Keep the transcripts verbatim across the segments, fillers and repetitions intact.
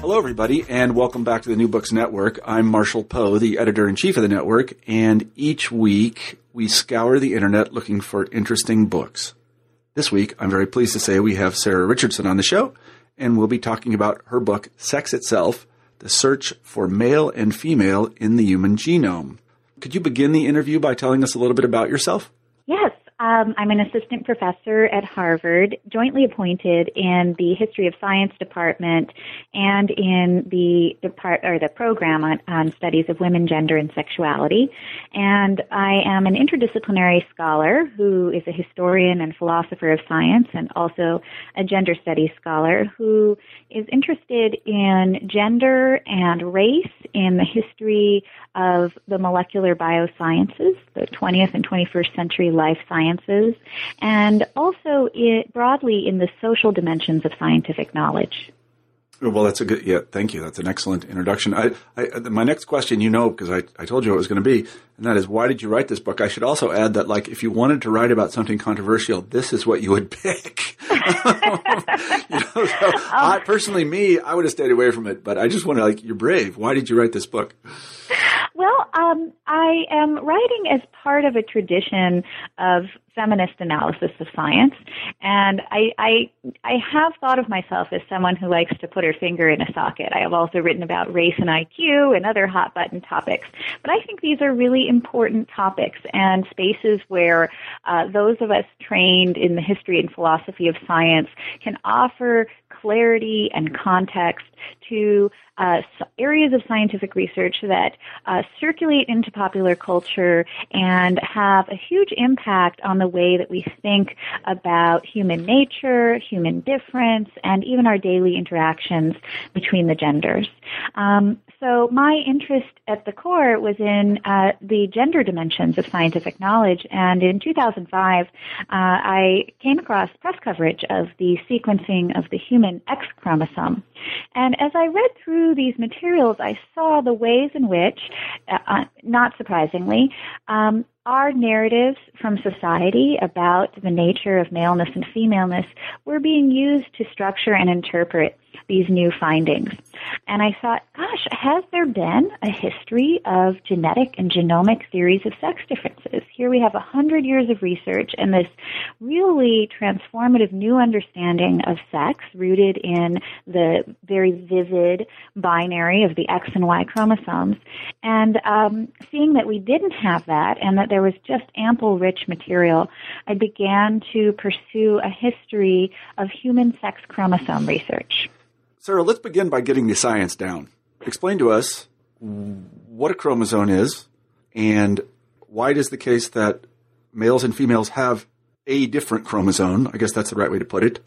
Hello, everybody, and welcome back to the New Books Network. I'm Marshall Poe, the editor-in-chief of the network, and each week we scour the internet looking for interesting books. This week, I'm very pleased to say we have Sarah Richardson on the show, and we'll be talking about her book, Sex Itself, The Search for Male and Female in the Human Genome. Could you begin the interview by telling us a little bit about yourself? Yes. Um, I'm an assistant professor at Harvard, jointly appointed in the History of Science Department and in the depart or the program on, on studies of women, gender, and sexuality. And I am an interdisciplinary scholar who is a historian and philosopher of science, and also a gender studies scholar who is interested in gender and race in the history of the molecular biosciences, the twentieth and twenty-first century life sciences. Sciences, and also it, broadly in the social dimensions of scientific knowledge. Well, that's a good, yeah, thank you. That's an excellent introduction. I, I my next question, you know, because I, I told you what it was going to be, and that is, why did you write this book? I should also add that, like, if you wanted to write about something controversial, this is what you would pick. you know, so oh. I, personally, me, I would have stayed away from it, but I just want to, like, you're brave. Why did you write this book? Well, um, I am writing as part of a tradition of feminist analysis of science, and I, I I have thought of myself as someone who likes to put her finger in a socket. I have also written about race and I Q and other hot-button topics, but I think these are really important topics and spaces where uh, those of us trained in the history and philosophy of science can offer clarity and context to uh, areas of scientific research that uh, circulate into popular culture and have a huge impact on the way that we think about human nature, human difference, and even our daily interactions between the genders. Um, so my interest at the core was in uh, the gender dimensions of scientific knowledge, and in two thousand five, uh, I came across press coverage of the sequencing of the human X chromosome. And as I read through these materials, I saw the ways in which, uh, not surprisingly, um, our narratives from society about the nature of maleness and femaleness were being used to structure and interpret these new findings. And I thought, gosh, has there been a history of genetic and genomic theories of sex differences? Here we have a hundred years of research and this really transformative new understanding of sex rooted in the very vivid binary of the X and Y chromosomes. And um, seeing that we didn't have that and that there was just ample rich material, I began to pursue a history of human sex chromosome research. Sarah, let's begin by getting the science down. Explain to us what a chromosome is and why it is the case that males and females have a different chromosome. I guess that's the right way to put it.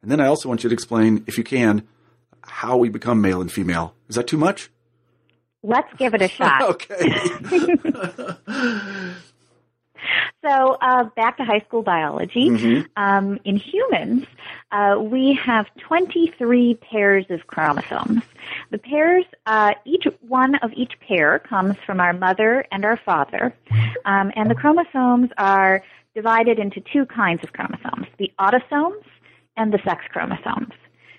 And then I also want you to explain, if you can, how we become male and female. Is that too much? Let's give it a shot. Okay. So uh, back to high school biology. Mm-hmm. Um, in humans, uh, we have twenty-three pairs of chromosomes. The pairs, uh, each one of each pair comes from our mother and our father, um, and the chromosomes are divided into two kinds of chromosomes, the autosomes and the sex chromosomes.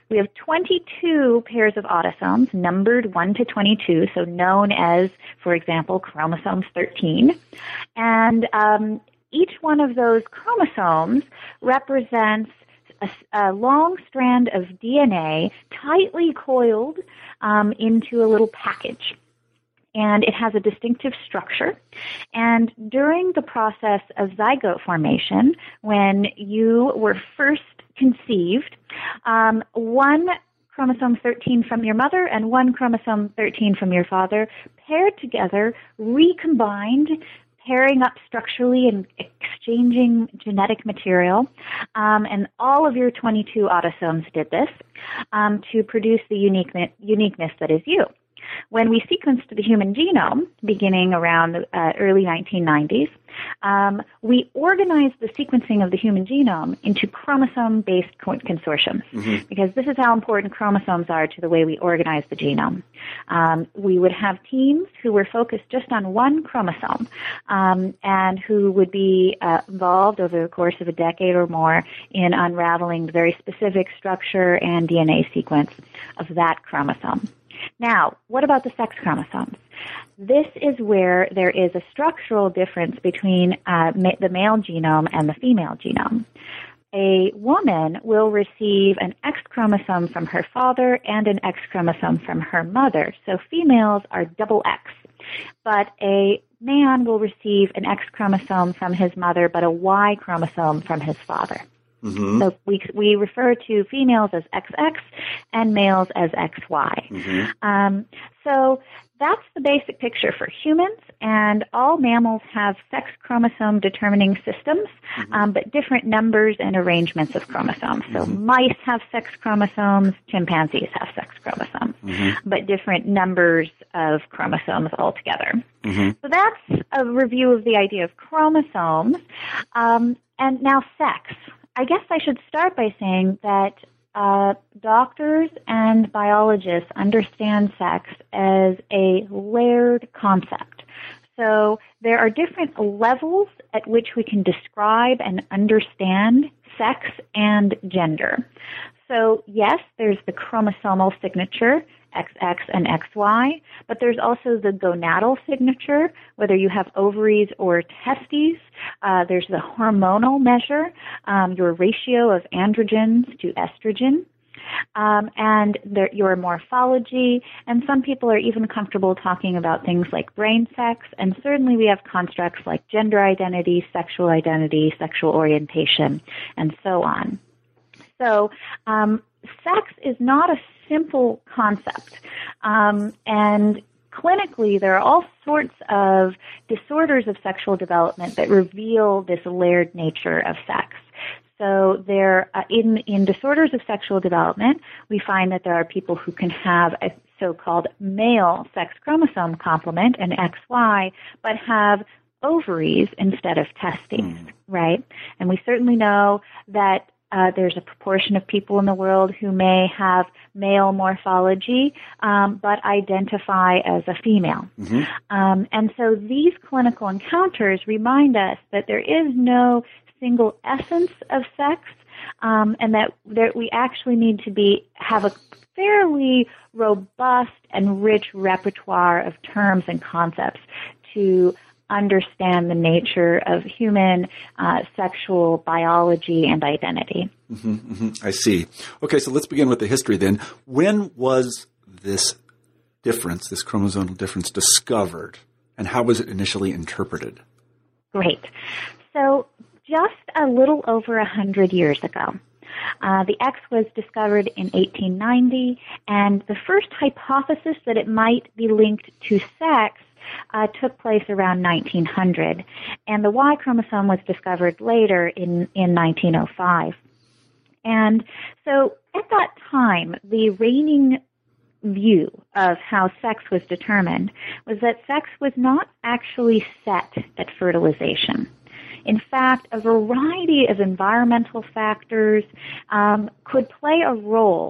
We have twenty-two pairs of autosomes, numbered one to twenty-two, so known as, for example, chromosome thirteen. And um, each one of those chromosomes represents a, a long strand of D N A tightly coiled um, into a little package. And it has a distinctive structure. And during the process of zygote formation, when you were first conceived, um, one chromosome thirteen from your mother and one chromosome thirteen from your father paired together, recombined, pairing up structurally and exchanging genetic material, um, and all of your twenty-two autosomes did this um, to produce the uniqueness, uniqueness that is you. When we sequenced the human genome, beginning around the uh, early nineteen nineties, um, we organized the sequencing of the human genome into chromosome-based consortiums, mm-hmm. because this is how important chromosomes are to the way we organize the genome. Um, we would have teams who were focused just on one chromosome, um, and who would be uh, involved over the course of a decade or more in unraveling the very specific structure and D N A sequence of that chromosome. Now, what about the sex chromosomes? This is where there is a structural difference between uh, ma- the male genome and the female genome. A woman will receive an X chromosome from her father and an X chromosome from her mother, so females are double X. But a man will receive an X chromosome from his mother, but a Y chromosome from his father. Mm-hmm. So we we refer to females as X X and males as X Y. Mm-hmm. Um, so that's the basic picture for humans, and all mammals have sex chromosome determining systems, mm-hmm. um, but different numbers and arrangements of chromosomes. So mm-hmm. mice have sex chromosomes, chimpanzees have sex chromosomes, mm-hmm. but different numbers of chromosomes altogether. Mm-hmm. So that's a review of the idea of chromosomes, um, and now sex. I guess I should start by saying that uh, doctors and biologists understand sex as a layered concept. So there are different levels at which we can describe and understand sex and gender. So yes, there's the chromosomal signature, X X and X Y, but there's also the gonadal signature, whether you have ovaries or testes. Uh, there's the hormonal measure, um, your ratio of androgens to estrogen, um, and the, your morphology. And some people are even comfortable talking about things like brain sex. And certainly we have constructs like gender identity, sexual identity, sexual orientation, and so on. So um, sex is not a simple concept, um, and clinically there are all sorts of disorders of sexual development that reveal this layered nature of sex. So there, uh, in in disorders of sexual development, we find that there are people who can have a so-called male sex chromosome complement, an X Y, but have ovaries instead of testes, mm. right? And we certainly know that Uh, there's a proportion of people in the world who may have male morphology, um, but identify as a female. Mm-hmm. Um, and so these clinical encounters remind us that there is no single essence of sex, um, and that, that we actually need to be have a fairly robust and rich repertoire of terms and concepts to understand the nature of human uh, sexual biology and identity. Mm-hmm, mm-hmm, I see. Okay, so let's begin with the history then. When was this difference, this chromosomal difference, discovered, and how was it initially interpreted? Great. So just a little over one hundred years ago. Uh, the X was discovered in eighteen ninety, and the first hypothesis that it might be linked to sex Uh, took place around nineteen hundred, and the Y chromosome was discovered later in, in nineteen oh five. And so at that time, the reigning view of how sex was determined was that sex was not actually set at fertilization. In fact, a variety of environmental factors um, could play a role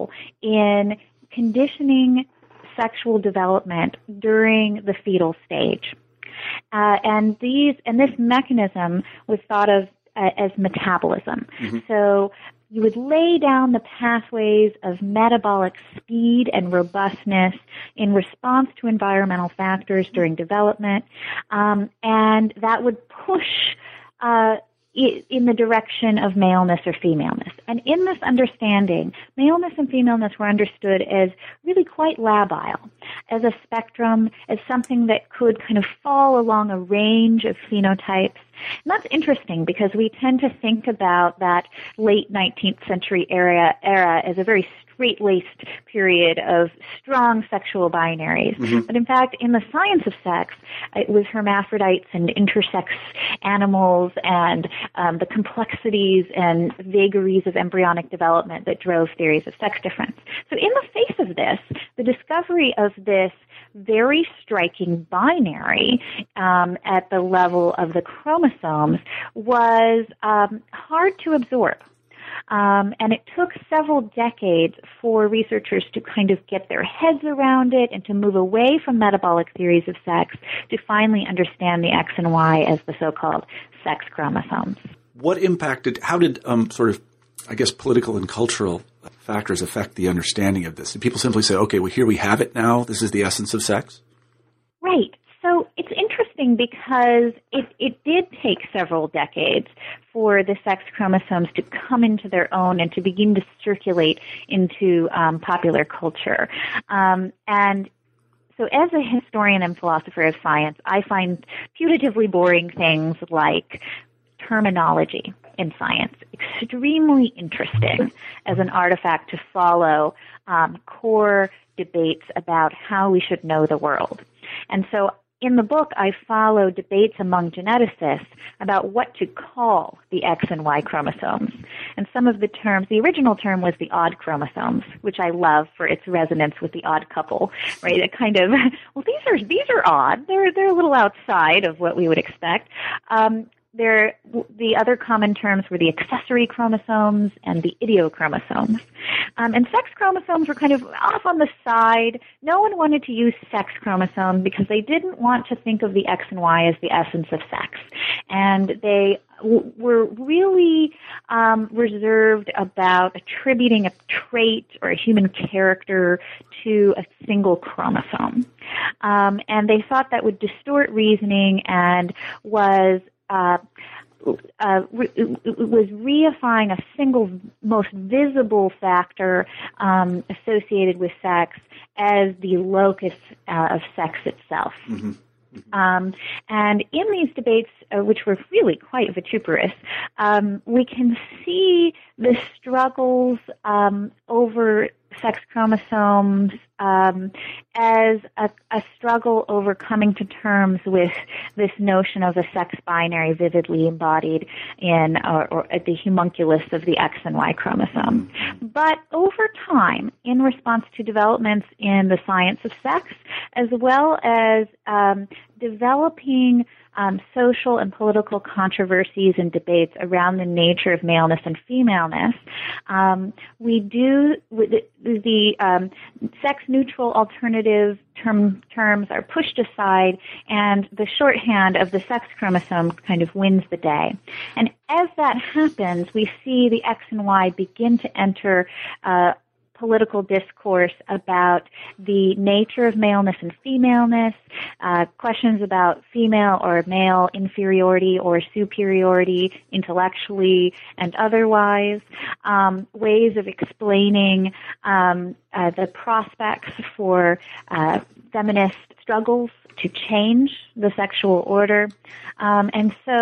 in conditioning sexual development during the fetal stage. Uh, and these, and this mechanism was thought of uh, as metabolism. Mm-hmm. So you would lay down the pathways of metabolic speed and robustness in response to environmental factors during development. Um, and that would push, uh, in the direction of maleness or femaleness. And in this understanding, maleness and femaleness were understood as really quite labile, as a spectrum, as something that could kind of fall along a range of phenotypes. And that's interesting because we tend to think about that late nineteenth century era, era as a very straight-laced period of strong sexual binaries. Mm-hmm. But in fact, in the science of sex, it was hermaphrodites and intersex animals and um, the complexities and vagaries of embryonic development that drove theories of sex difference. So in the face of this, the discovery of this very striking binary um, at the level of the chromosomes was um, hard to absorb. Um, and it took several decades for researchers to kind of get their heads around it and to move away from metabolic theories of sex to finally understand the X and Y as the so-called sex chromosomes. What impacted, how did um, sort of, I guess, political and cultural factors affect the understanding of this? Did people simply say, okay, well, here we have it now. This is the essence of sex? Right. So it's interesting because it, it did take several decades for the sex chromosomes to come into their own and to begin to circulate into um, popular culture. Um, and so as a historian and philosopher of science, I find putatively boring things like terminology in science extremely interesting as an artifact to follow um, core debates about how we should know the world. And so in the book, I follow debates among geneticists about what to call the X and Y chromosomes. And some of the terms, the original term was the odd chromosomes, which I love for its resonance with the odd couple, right? It kind of, well, these are, these are odd. They're, they're a little outside of what we would expect. Um, There, the other common terms were the accessory chromosomes and the idiochromosomes. Um, and sex chromosomes were kind of off on the side. No one wanted to use sex chromosome because they didn't want to think of the X and Y as the essence of sex. And they w- were really um, reserved about attributing a trait or a human character to a single chromosome. Um, and they thought that would distort reasoning and was Uh, uh, re- was reifying a single most visible factor um, associated with sex as the locus uh, of sex itself. Mm-hmm. Um, and in these debates, uh, which were really quite vituperous, um, we can see the struggles um, over sex chromosomes um, as a, a struggle over coming to terms with this notion of a sex binary vividly embodied in uh, or at the homunculus of the X and Y chromosome. But over time, in response to developments in the science of sex, as well as um, developing Um, social and political controversies and debates around the nature of maleness and femaleness, um, we do the, the um, sex-neutral alternative term, terms are pushed aside, and the shorthand of the sex chromosome kind of wins the day. And as that happens, we see the X and Y begin to enter uh, political discourse about the nature of maleness and femaleness, uh, questions about female or male inferiority or superiority intellectually and otherwise, um, ways of explaining um, uh, the prospects for uh, feminist struggles to change the sexual order. Um, and so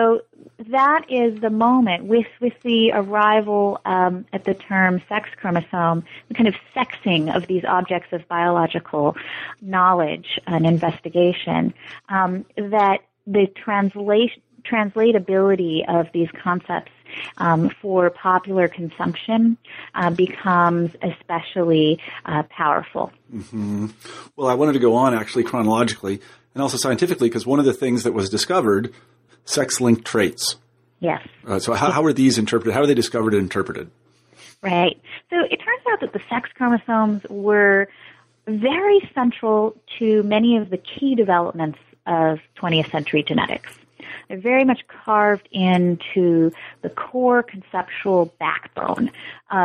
that is the moment with, with the arrival um, at the term sex chromosome, the kind of sexing of these objects of biological knowledge and investigation, um, that the translation, translatability of these concepts um, for popular consumption uh, becomes especially uh, powerful. Mm-hmm. Well, I wanted to go on actually chronologically and also scientifically, because one of the things that was discovered, sex-linked traits. Yes. Uh, so how, how are these interpreted? How are they discovered and interpreted? Right. So it turns out that the sex chromosomes were very central to many of the key developments of twentieth century genetics. They're very much carved into the core conceptual backbone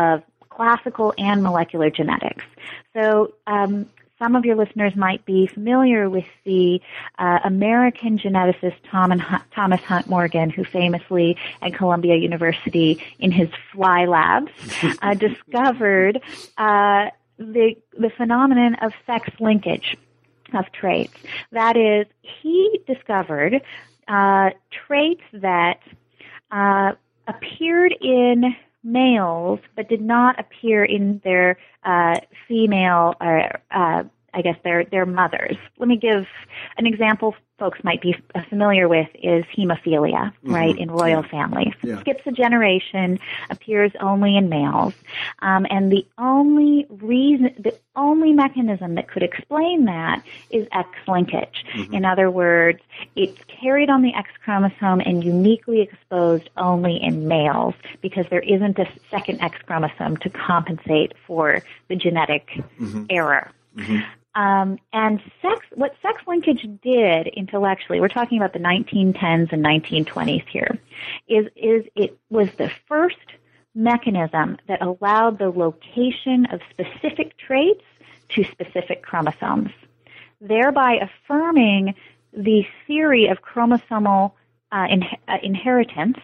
of classical and molecular genetics. So um, some of your listeners might be familiar with the uh, American geneticist Tom and, Thomas Hunt Morgan, who famously at Columbia University in his fly labs uh, discovered uh, the, the phenomenon of sex linkage of traits. That is, he discovered Uh, traits that uh, appeared in males, but did not appear in their uh, female, or uh, I guess their their mothers. Let me give an example folks might be familiar with is hemophilia, mm-hmm. right, in royal yeah. families. Yeah. Skips a generation, appears only in males, um, and the only reason, the only mechanism that could explain that is X linkage. Mm-hmm. In other words, it's carried on the X chromosome and uniquely exposed only in males because there isn't a second X chromosome to compensate for the genetic mm-hmm. error. Mm-hmm. Um, and sex, what sex linkage did intellectually, we're talking about the nineteen tens and nineteen twenties here, is, is it was the first mechanism that allowed the location of specific traits to specific chromosomes, thereby affirming the theory of chromosomal uh, in, uh, inheritance.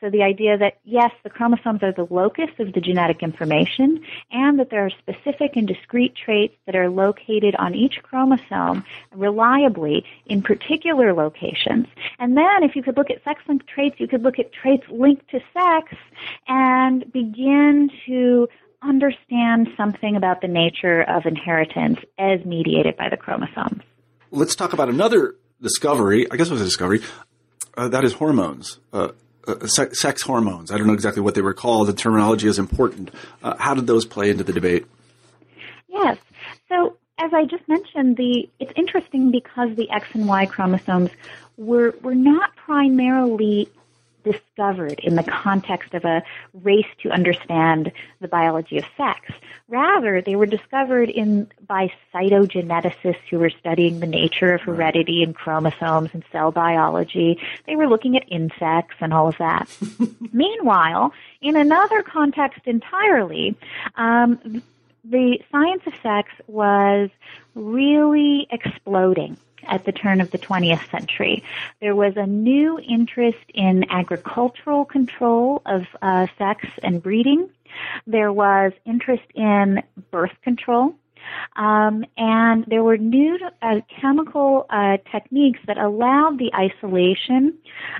So the idea that, yes, the chromosomes are the locus of the genetic information and that there are specific and discrete traits that are located on each chromosome reliably in particular locations. And then if you could look at sex-linked traits, you could look at traits linked to sex and begin to understand something about the nature of inheritance as mediated by the chromosomes. Let's talk about another discovery. I guess it was a discovery. Uh, that is hormones. Uh Uh, sex, sex hormones. I don't know exactly what they were called. The terminology is important. Uh, how did those play into the debate? Yes. So as I just mentioned, the it's interesting because the X and Y chromosomes were were not primarily discovered in the context of a race to understand the biology of sex. Rather, they were discovered in by cytogeneticists who were studying the nature of heredity and chromosomes and cell biology. They were looking at insects and all of that. Meanwhile, in another context entirely, um, the science of sex was really exploding. At the turn of the twentieth century, there was a new interest in agricultural control of uh, sex and breeding. There was interest in birth control. Um, and there were new uh, chemical uh, techniques that allowed the isolation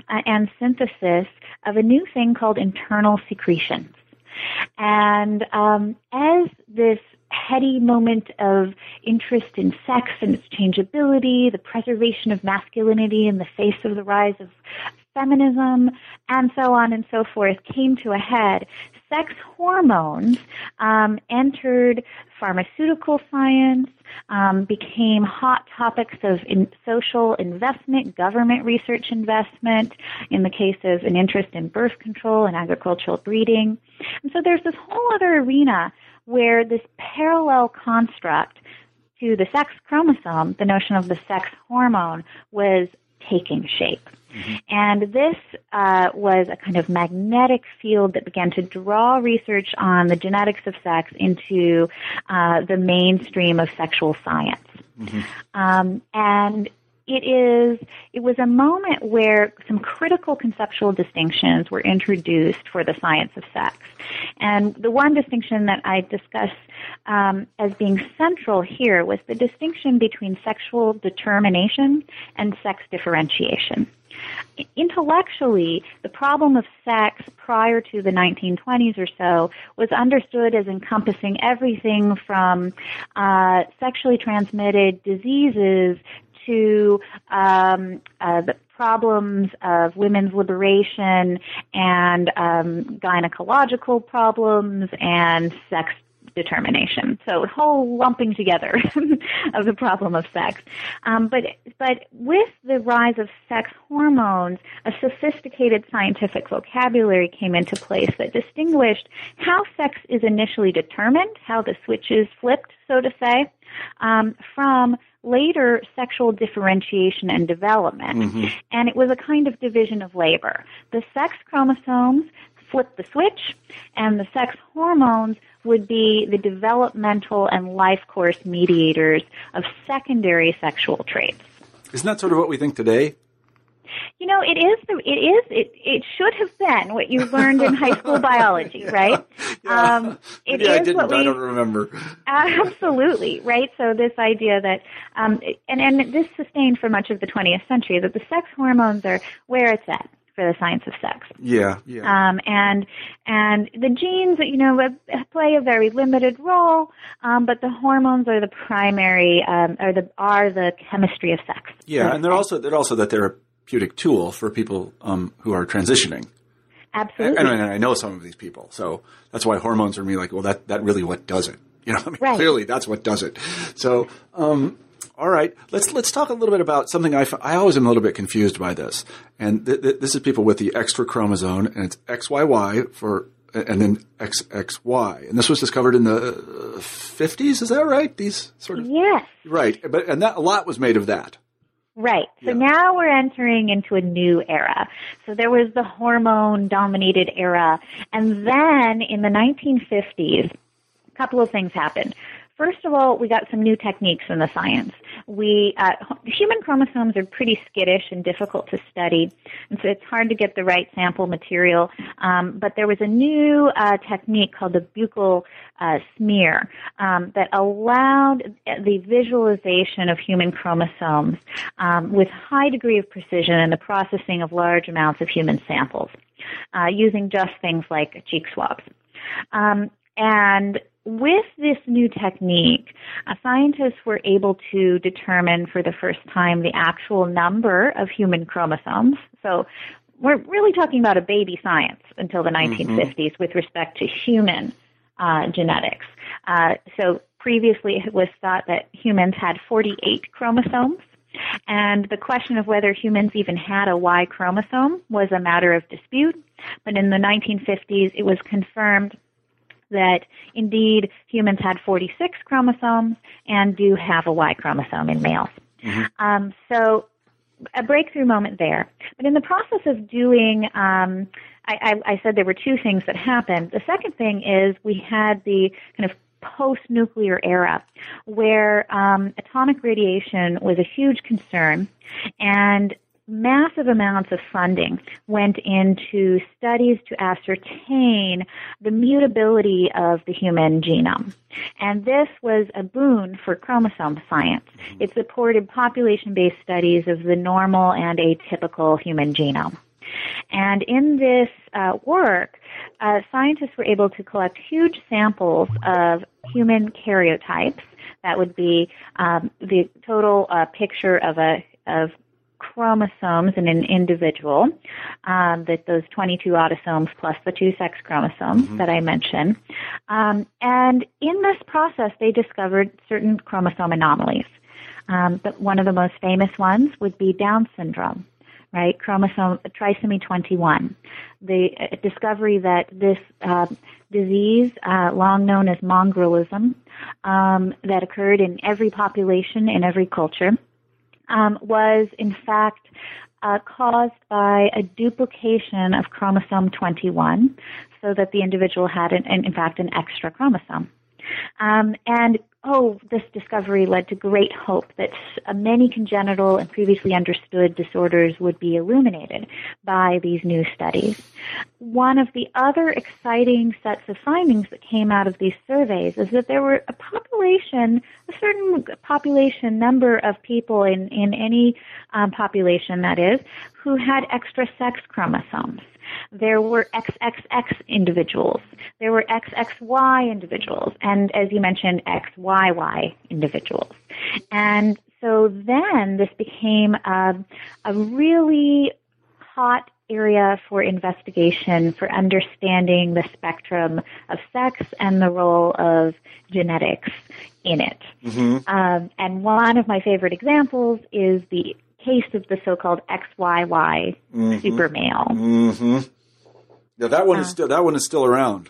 uh, and synthesis of a new thing called internal secretions. And um, as this heady moment of interest in sex and its changeability, the preservation of masculinity in the face of the rise of feminism, and so on and so forth came to a head, sex hormones um, entered pharmaceutical science, um, became hot topics of in social investment, government research investment, in the case of an interest in birth control and agricultural breeding. And so there's this whole other arena where this parallel construct to the sex chromosome, the notion of the sex hormone, was taking shape. Mm-hmm. And this uh, was a kind of magnetic field that began to draw research on the genetics of sex into uh, the mainstream of sexual science. Mm-hmm. Um, and it is, it was a moment where some critical conceptual distinctions were introduced for the science of sex. And the one distinction that I discussed um, as being central here was the distinction between sexual determination and sex differentiation. Intellectually, the problem of sex prior to the nineteen twenties or so was understood as encompassing everything from uh, sexually transmitted diseases to um, uh, the problems of women's liberation and um, gynecological problems and sex determination. So a whole lumping together of the problem of sex. Um, but but with the rise of sex hormones, a sophisticated scientific vocabulary came into place that distinguished how sex is initially determined, how the switch is flipped, so to say, um, from later sexual differentiation and development. Mm-hmm. And it was a kind of division of labor. The sex chromosomes flipped the switch, and the sex hormones would be the developmental and life course mediators of secondary sexual traits. Isn't that sort of what we think today? You know, it is, the, it is, it, it should have been what you learned in high school biology, yeah. right? Yeah. Um, it yeah, is I didn't, what we, I don't remember. Absolutely, right? So this idea that, um, and, and this sustained for much of the twentieth century, that the sex hormones are where it's at, for the science of sex. Yeah, yeah. Um, and and the genes, you know, play a very limited role, um, but the hormones are the primary, um, are the are the chemistry of sex. Yeah, so and they're sex. also they're also the therapeutic tool for people um, who are transitioning. Absolutely. And, and I know some of these people, so that's why hormones are me like, well, that that really what does it? You know, I mean, right. Clearly that's what does it. So. Um, All right, let's let's talk a little bit about something I, f- I always am a little bit confused by this, and th- th- this is people with the extra chromosome, and it's X Y Y for and then X X Y, and this was discovered in the fifties. Is that right? These sort of yes, right, but and that a lot was made of that. Right. So yeah. Now we're entering into a new era. So there was the hormone-dominated era, and then in the nineteen fifties, a couple of things happened. First of all, we got some new techniques in the science. We uh, human chromosomes are pretty skittish and difficult to study, and so it's hard to get the right sample material. Um, but there was a new uh, technique called the buccal uh, smear um, that allowed the visualization of human chromosomes um, with high degree of precision in the processing of large amounts of human samples uh, using just things like cheek swabs. Um, and With this new technique, uh, scientists were able to determine for the first time the actual number of human chromosomes. So we're really talking about a baby science until the mm-hmm. nineteen fifties with respect to human uh, genetics. Uh, so previously it was thought that humans had forty-eight chromosomes, and the question of whether humans even had a Y chromosome was a matter of dispute. But in the nineteen fifties, it was confirmed that indeed humans had forty-six chromosomes and do have a Y chromosome in males. Mm-hmm. Um, so a breakthrough moment there. But in the process of doing, um, I, I, I said there were two things that happened. The second thing is we had the kind of post-nuclear era where um, atomic radiation was a huge concern, and massive amounts of funding went into studies to ascertain the mutability of the human genome. And this was a boon for chromosome science. It supported population-based studies of the normal and atypical human genome. And in this uh, work, uh, scientists were able to collect huge samples of human karyotypes. That would be um, the total uh, picture of a of chromosomes in an individual, um, that those twenty-two autosomes plus the two sex chromosomes mm-hmm. that I mentioned. Um, and in this process, they discovered certain chromosome anomalies. Um, but one of the most famous ones would be Down syndrome, right? Chromosome trisomy twenty-one. The uh, discovery that this uh, disease, uh, long known as mongrelinism, um, that occurred in every population, in every culture, Um, was, in fact, uh, caused by a duplication of chromosome twenty-one, so that the individual had, an, an, in fact, an extra chromosome. Um, and, oh, this discovery led to great hope that uh, many congenital and previously understood disorders would be illuminated by these new studies. One of the other exciting sets of findings that came out of these surveys is that there were a population, a certain population number of people in, in any um, population, that is, who had extra sex chromosomes. There were X X X individuals. There were X X Y individuals. And as you mentioned, X Y Y individuals. And so then this became a, a really hot area for investigation, for understanding the spectrum of sex and the role of genetics in it. Mm-hmm. Um, and one of my favorite examples is the case of the so-called X Y Y mm-hmm. super male. Mm-hmm. Yeah, that one uh, is still that one is still around.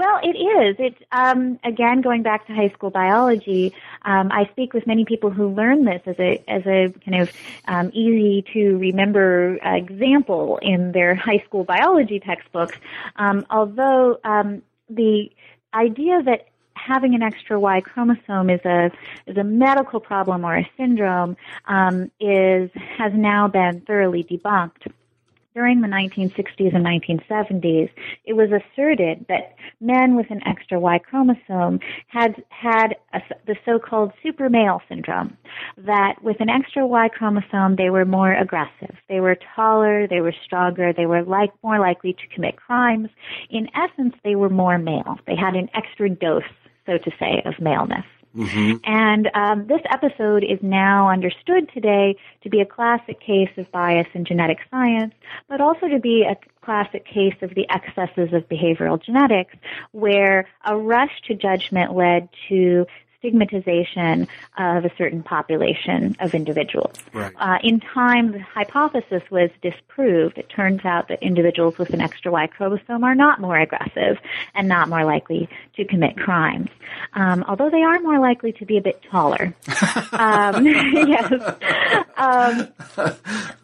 Well, it is. It's um, again going back to high school biology. Um, I speak with many people who learn this as a as a kind of um, easy to remember uh, example in their high school biology textbooks. Um, although um, the idea that having an extra Y chromosome is a is a medical problem or a syndrome um, is has now been thoroughly debunked. during the nineteen sixties and nineteen seventies, it was asserted that men with an extra Y chromosome had had a, the so-called super male syndrome, that with an extra Y chromosome, they were more aggressive. They were taller, they were stronger, they were like more likely to commit crimes. In essence, they were more male. They had an extra dose, so to say, of maleness. Mm-hmm. And um, this episode is now understood today to be a classic case of bias in genetic science, but also to be a classic case of the excesses of behavioral genetics, where a rush to judgment led to stigmatization of a certain population of individuals. Right. Uh, in time, the hypothesis was disproved. It turns out that individuals with an extra Y chromosome are not more aggressive and not more likely to commit crimes, um, although they are more likely to be a bit taller. um, yes. Um,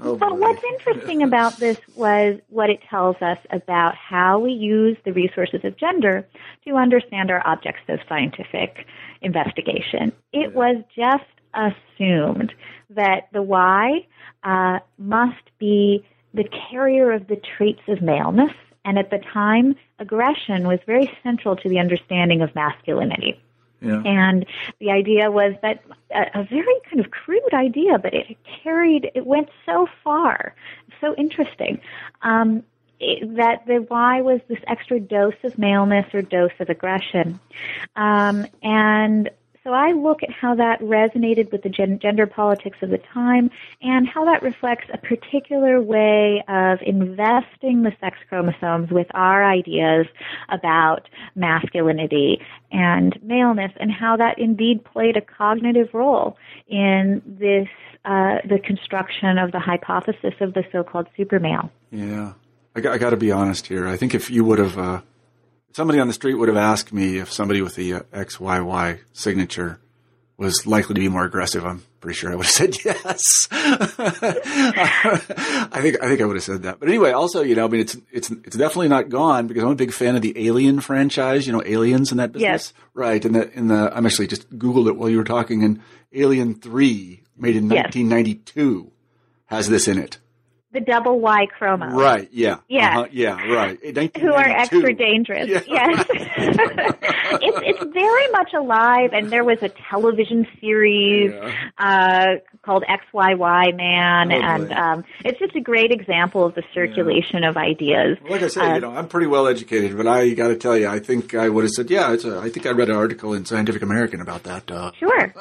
oh, but boy. What's interesting about this was what it tells us about how we use the resources of gender to understand our objects of scientific investigation. It was just assumed that the Y uh, must be the carrier of the traits of maleness, and at the time, aggression was very central to the understanding of masculinity. Yeah. And the idea was that a, a very kind of crude idea, but it carried, it went so far, so interesting, um, it, that the Y was this extra dose of maleness or dose of aggression. Um, and so I look at how that resonated with the gen- gender politics of the time and how that reflects a particular way of investing the sex chromosomes with our ideas about masculinity and maleness, and how that indeed played a cognitive role in this uh, the construction of the hypothesis of the so-called supermale. Yeah. I got, I got to be honest here. I think if you would have... Uh... Somebody on the street would have asked me if somebody with the X Y Y signature was likely to be more aggressive. I'm pretty sure I would have said yes. I think I think I would have said that. But anyway, also, you know, I mean, it's it's it's definitely not gone, because I'm a big fan of the Alien franchise. You know, Aliens in that business, yes. Right? And the in the I'm actually just Googled it while you were talking, and Alien three, made in yes. nineteen ninety-two, has this in it. The double Y chromosome. Right, yeah. Yeah. Uh-huh, yeah, right. Who are extra dangerous. Yeah. Yes. it's, it's very much alive, and there was a television series yeah. uh, called X Y Y Man, totally. and um, it's just a great example of the circulation yeah. of ideas. Well, like I said, uh, you know, I'm pretty well educated, but I got to tell you, I think I would have said, yeah, it's a, I think I read an article in Scientific American about that. Uh. Sure,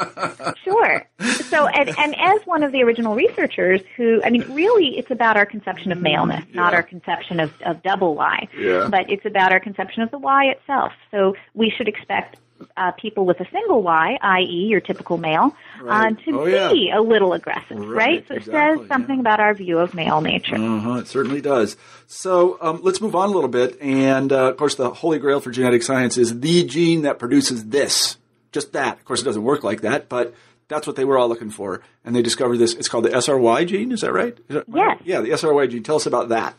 sure. So, and, and as one of the original researchers who, I mean, really, it's a about our conception of maleness, yeah. not our conception of, of double Y, yeah. but it's about our conception of the Y itself. So we should expect uh, people with a single Y, that is your typical male, right. uh, to oh, be yeah. a little aggressive, right? right? So exactly. it says something yeah. about our view of male nature. Uh-huh. It certainly does. So um, let's move on a little bit. And, uh, of course, the holy grail for genetic science is the gene that produces this, just that. Of course, it doesn't work like that, but... That's what they were all looking for, and they discovered this. It's called the S R Y gene. Is that right? Is that yes. Right? Yeah, the S R Y gene. Tell us about that.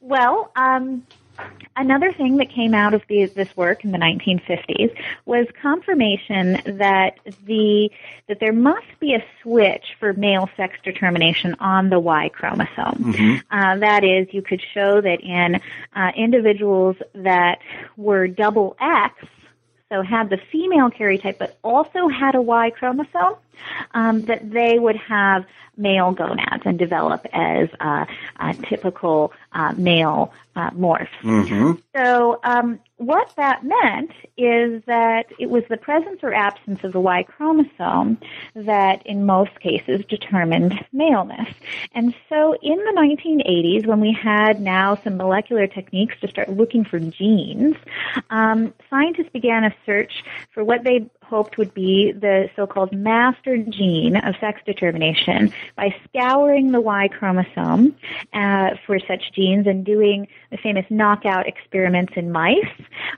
Well, um, another thing that came out of these, this work in the nineteen fifties was confirmation that the that there must be a switch for male sex determination on the Y chromosome. Mm-hmm. Uh, that is, you could show that in uh, individuals that were double X, so had the female karyotype but also had a Y chromosome, um, that they would have male gonads and develop as uh, uh, typical uh, male uh, morphs. Mm-hmm. So um, what that meant is that it was the presence or absence of the Y chromosome that in most cases determined maleness. And so in the nineteen eighties, when we had now some molecular techniques to start looking for genes, um, scientists began a search for what they hoped would be the so-called master gene of sex determination by scouring the Y chromosome uh, for such genes and doing the famous knockout experiments in mice,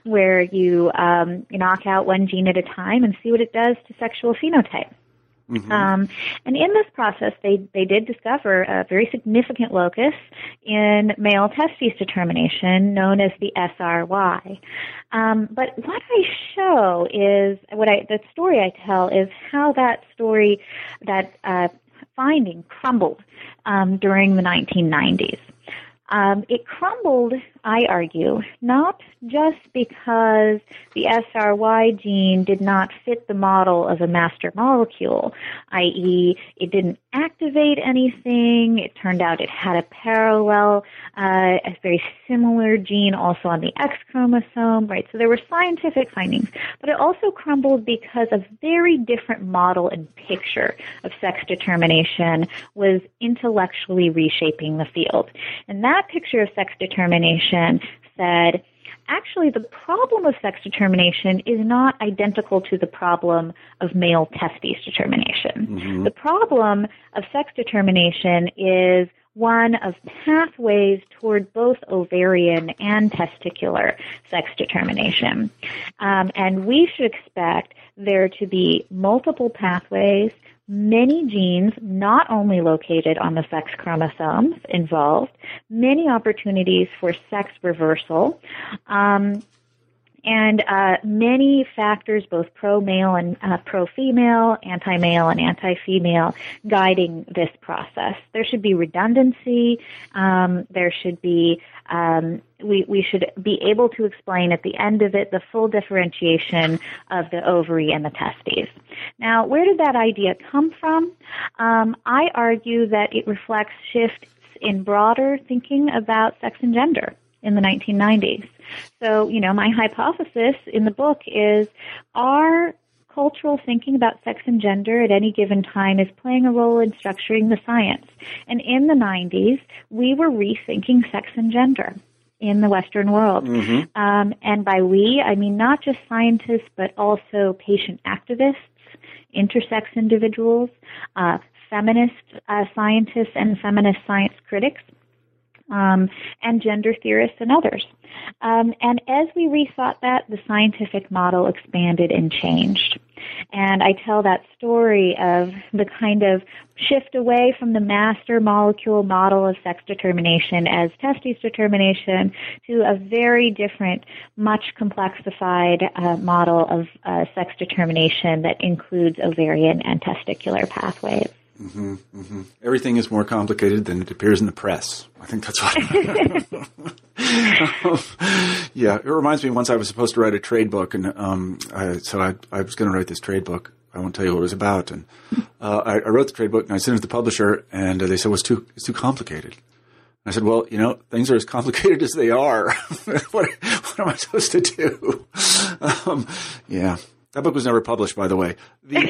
where you, um, you knock out one gene at a time and see what it does to sexual phenotype. Mm-hmm. Um, and in this process, they, they did discover a very significant locus in male testes determination known as the S R Y. Um, but what I show is, what I, the story I tell is how that story, that uh, finding crumbled um, during the nineteen nineties. Um, it crumbled, I argue, not just because the S R Y gene did not fit the model of a master molecule, that is it didn't activate anything. It turned out it had a parallel, uh, a very similar gene also on the X chromosome, right? So there were scientific findings. But it also crumbled because a very different model and picture of sex determination was intellectually reshaping the field. And that That picture of sex determination said, actually, the problem of sex determination is not identical to the problem of male testes determination. Mm-hmm. The problem of sex determination is one of pathways toward both ovarian and testicular sex determination. Um, and we should expect there to be multiple pathways, many genes not only located on the sex chromosomes involved, many opportunities for sex reversal, um, and uh, many factors, both pro-male and uh, pro-female, anti-male and anti-female, guiding this process. There should be redundancy. Um, there should be um, we we should be able to explain at the end of it the full differentiation of the ovary and the testes. Now, where did that idea come from? Um, I argue that it reflects shifts in broader thinking about sex and gender in the nineteen nineties. So, you know, my hypothesis in the book is our cultural thinking about sex and gender at any given time is playing a role in structuring the science. And in the nineties, we were rethinking sex and gender in the Western world. Mm-hmm. Um, and by we, I mean not just scientists, but also patient activists, intersex individuals, uh, feminist uh, scientists and feminist science critics, Um, and gender theorists and others. Um, and as we rethought that, the scientific model expanded and changed. And I tell that story of the kind of shift away from the master molecule model of sex determination as testes determination to a very different, much complexified uh, model of uh, sex determination that includes ovarian and testicular pathways. Mm-hmm, mm-hmm. Everything is more complicated than it appears in the press. I think that's why. Yeah, it reminds me. Once I was supposed to write a trade book, and um, I, so I, I was going to write this trade book. I won't tell you what it was about. And uh, I, I wrote the trade book, and I sent it to the publisher, and uh, they said, "Well, it's too, it's too complicated." I said, well, you know, things are as complicated as they are. what, what am I supposed to do? Um, yeah. That book was never published, by the way. The-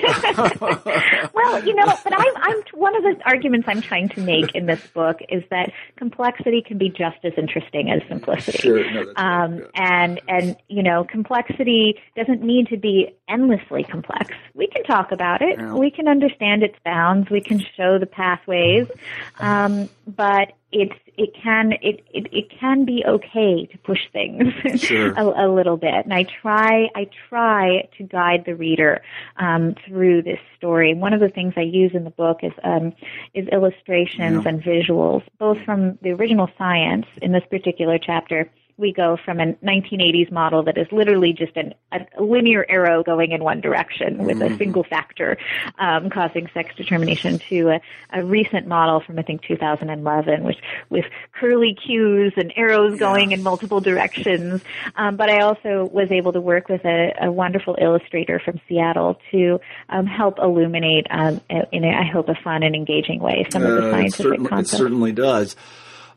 well, you know, but I'm, I'm one of the arguments I'm trying to make in this book is that complexity can be just as interesting as simplicity. Sure, no, that's um, right. Yeah. And and you know, complexity doesn't need to be endlessly complex. We can talk about it. Yeah. We can understand its bounds. We can show the pathways, um, but it's it can it, it, it can be okay to push things sure. a, a little bit. And I try I try to guide the reader um, through this story. One of the things I use in the book is um, is illustrations yeah. and visuals, both from the original science. In this particular chapter, we go from a nineteen eighties model that is literally just an, a linear arrow going in one direction with mm-hmm. a single factor um, causing sex determination to a, a recent model from, I think, two thousand eleven, which with curly cues and arrows going yeah. in multiple directions. Um, but I also was able to work with a, a wonderful illustrator from Seattle to um, help illuminate, um, in, I hope, a fun and engaging way some uh, of the scientific it concepts. It certainly does.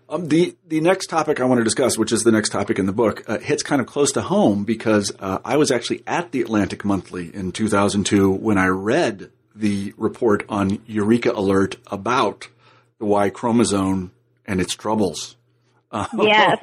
Um, the, the next topic I want to discuss, which is the next topic in the book, uh, hits kind of close to home because uh, I was actually at the Atlantic Monthly in two thousand two when I read the report on Eureka Alert about the Y chromosome and its troubles. Um, yes.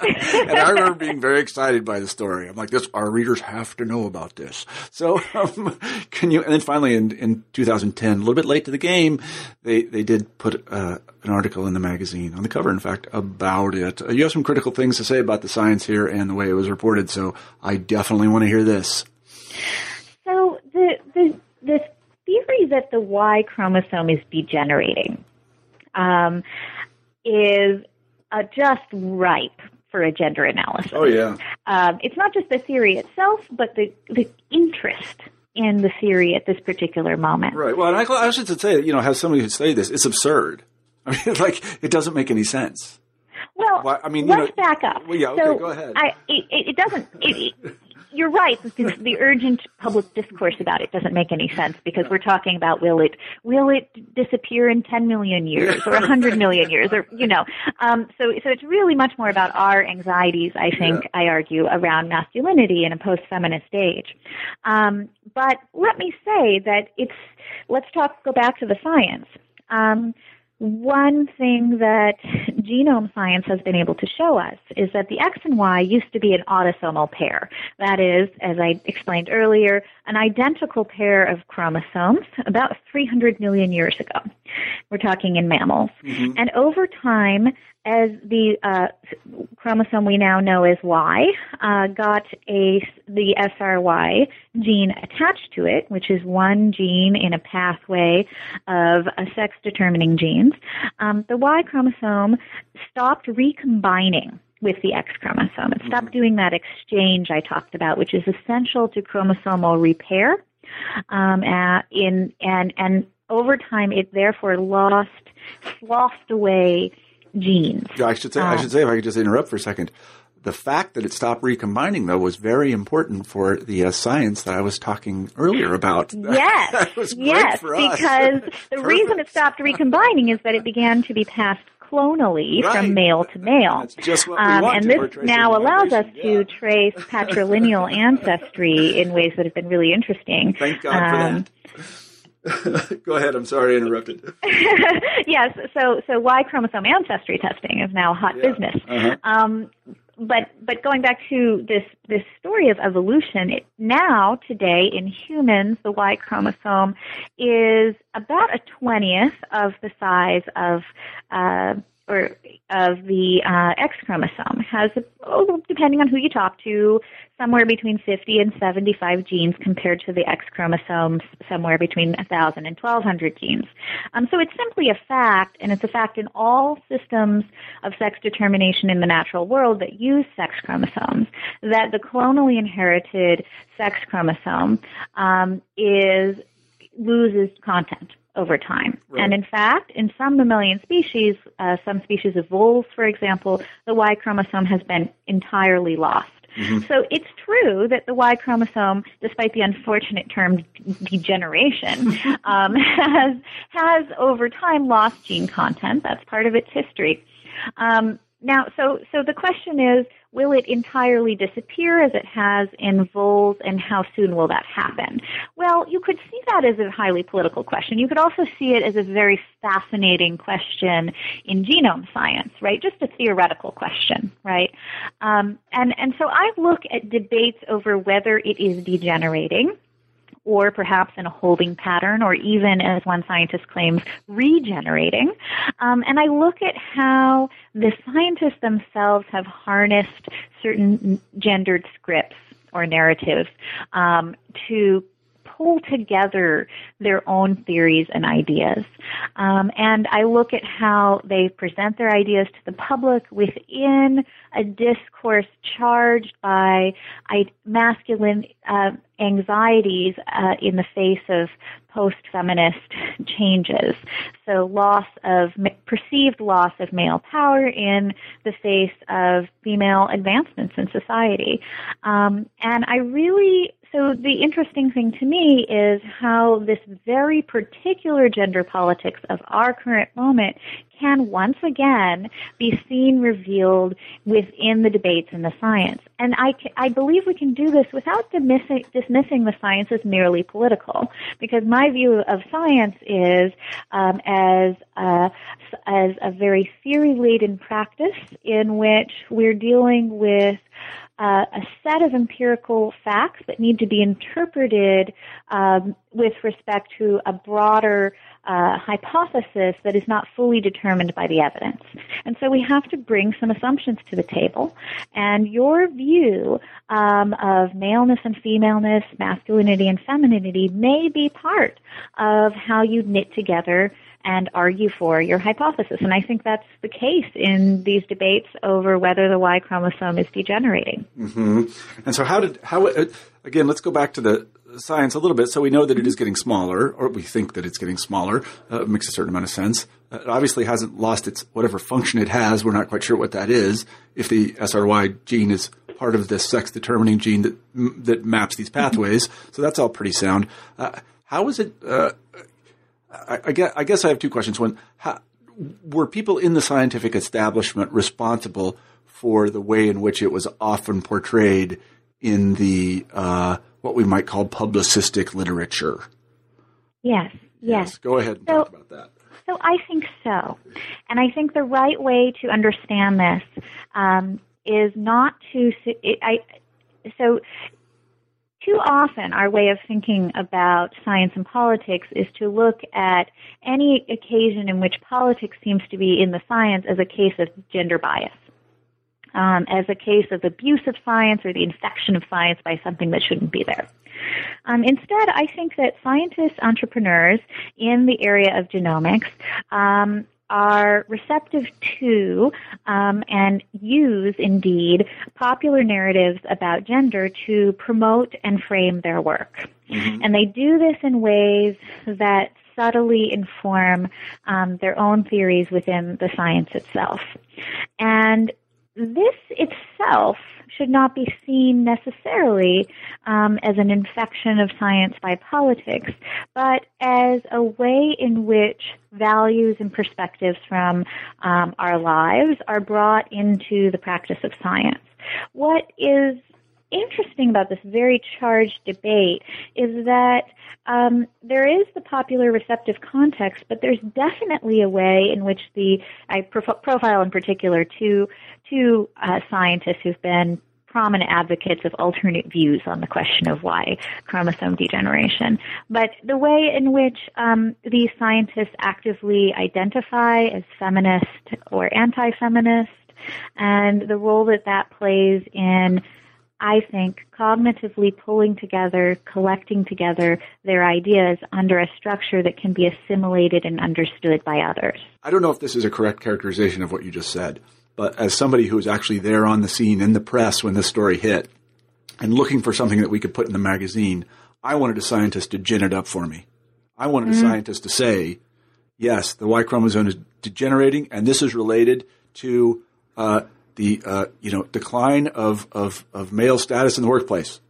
And I remember being very excited by the story. I'm like, this, our readers have to know about this. So um, can you – and then finally in, in two thousand ten, a little bit late to the game, they, they did put uh, an article in the magazine on the cover, in fact, about it. Uh, you have some critical things to say about the science here and the way it was reported, so I definitely want to hear this. So the the, the theory that the Y chromosome is degenerating um, is – Uh, just ripe for a gender analysis. Oh, yeah. Um, it's not just the theory itself, but the, the interest in the theory at this particular moment. Right. Well, and I, I should say, you know, have somebody who studied this, it's absurd. I mean, like, it doesn't make any sense. Well, Why, I mean, you let's know, back up. Well, yeah, okay, so go ahead. I, it, it doesn't. It, it, you're right. The, the urgent public discourse about it doesn't make any sense because we're talking about will it will it disappear in ten million years or one hundred million years or you know. Um, so so it's really much more about our anxieties, I think, yeah. I argue, around masculinity in a post-feminist age. Um, but let me say that it's. Let's talk. Go back to the science. Um, One thing that genome science has been able to show us is that the X and Y used to be an autosomal pair. That is, as I explained earlier, an identical pair of chromosomes about three hundred million years ago. We're talking in mammals. Mm-hmm. And over time, as the uh, chromosome we now know as Y uh, got a the S R Y gene attached to it, which is one gene in a pathway of a sex-determining genes, um, the Y chromosome stopped recombining with the X chromosome. It stopped mm-hmm. doing that exchange I talked about, which is essential to chromosomal repair. Um, uh, in and and over time, it therefore lost, sloughed away genes. Yeah, I should say, I should say, if I could just interrupt for a second, the fact that it stopped recombining, though, was very important for the uh, science that I was talking earlier about. Yes, that was great yes, for us. Because the reason it stopped recombining is that it began to be passed clonally right. from male to male. That's just what we um, want. And this now allows us yeah. to trace patrilineal ancestry in ways that have been really interesting. Thank God um, for that. Go ahead. I'm sorry I interrupted. Yes. So, so Y chromosome ancestry testing is now hot yeah. business. Uh-huh. Um, but, but going back to this, this story of evolution, it, now today in humans, the Y chromosome is about a twentieth of the size of, uh, or of the uh, X chromosome. Has, oh, depending on who you talk to, somewhere between fifty and seventy-five genes compared to the X chromosome, somewhere between one thousand and twelve hundred genes. Um, so it's simply a fact, and it's a fact in all systems of sex determination in the natural world that use sex chromosomes, that the clonally inherited sex chromosome um, is loses content over time. Right. And in fact, in some mammalian species, uh, some species of wolves, for example, the Y chromosome has been entirely lost. Mm-hmm. So it's true that the Y chromosome, despite the unfortunate term degeneration, um, has, has over time lost gene content. That's part of its history. Um, now, so, so the question is, will it entirely disappear as it has in voles, and how soon will that happen? Well, you could see that as a highly political question. You could also see it as a very fascinating question in genome science, right? Just a theoretical question, right? Um, and, and so I look at debates over whether it is degenerating, or perhaps in a holding pattern, or even, as one scientist claims, regenerating. Um, and I look at how the scientists themselves have harnessed certain gendered scripts or narratives um, to pull together their own theories and ideas. Um, and I look at how they present their ideas to the public within a discourse charged by masculine uh, anxieties uh, in the face of post-feminist changes. So loss of, perceived loss of male power in the face of female advancements in society. Um, and I really... So the interesting thing to me is how this very particular gender politics of our current moment can once again be seen revealed within the debates and the science. And I, I believe we can do this without dismissing, dismissing the science as merely political, because my view of science is um, as a, as a very theory-laden practice in which we're dealing with Uh, a set of empirical facts that need to be interpreted um, with respect to a broader uh, hypothesis that is not fully determined by the evidence. And so we have to bring some assumptions to the table. And your view um, of maleness and femaleness, masculinity and femininity may be part of how you knit together and argue for your hypothesis. And I think that's the case in these debates over whether the Y chromosome is degenerating. Mm-hmm. And so how did – how again, let's go back to the science a little bit. So we know that it is getting smaller, or we think that it's getting smaller. Uh, makes a certain amount of sense. Uh, it obviously hasn't lost its – whatever function it has. We're not quite sure what that is, if the S R Y gene is part of the sex-determining gene that that maps these pathways. Mm-hmm. So that's all pretty sound. Uh, how is it uh, – I guess, I guess I have two questions. One, how, were people in the scientific establishment responsible for the way in which it was often portrayed in the uh, what we might call publicistic literature? Yes, yes. yes go ahead and so, talk about that. So I think so. And I think the right way to understand this um, is not to – I so – too often, our way of thinking about science and politics is to look at any occasion in which politics seems to be in the science as a case of gender bias, um, as a case of abuse of science or the infection of science by something that shouldn't be there. Um, instead, I think that scientists, entrepreneurs in the area of genomics um, are receptive to um, and use, indeed, popular narratives about gender to promote and frame their work. Mm-hmm. And they do this in ways that subtly inform um, their own theories within the science itself. And this itself should not be seen necessarily um, as an infection of science by politics, but as a way in which values and perspectives from um, our lives are brought into the practice of science. What is interesting about this very charged debate is that um, there is the popular receptive context, but there's definitely a way in which the I prof- profile in particular two two uh, scientists who've been prominent advocates of alternate views on the question of Y chromosome degeneration. But the way in which um, these scientists actively identify as feminist or anti-feminist, and the role that that plays in, I think, cognitively pulling together, collecting together their ideas under a structure that can be assimilated and understood by others. I don't know if this is a correct characterization of what you just said, but as somebody who was actually there on the scene in the press when this story hit and looking for something that we could put in the magazine, I wanted a scientist to gin it up for me. I wanted mm-hmm. a scientist to say, yes, the Y chromosome is degenerating, and this is related to uh, – the uh, you know decline of, of, of male status in the workplace.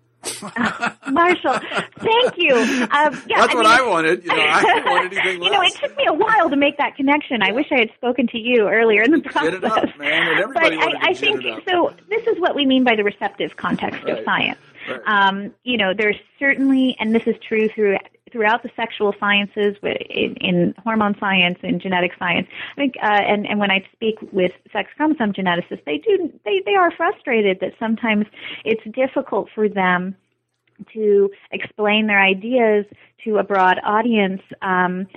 uh, Marshall, thank you. Uh, yeah, That's I what mean, I wanted. You know, I didn't want anything less. You know, it took me a while to make that connection. Yeah. I wish I had spoken to you earlier in the process. Get it up, man. And everybody but I, I think so. This is what we mean by the receptive context right. of science. Right. Um, you know, there's certainly, and this is true through. throughout the sexual sciences, in, in hormone science and genetic science. I think, uh, and, and when I speak with sex chromosome geneticists, they do, they, they are frustrated that sometimes it's difficult for them to explain their ideas to a broad audience, um,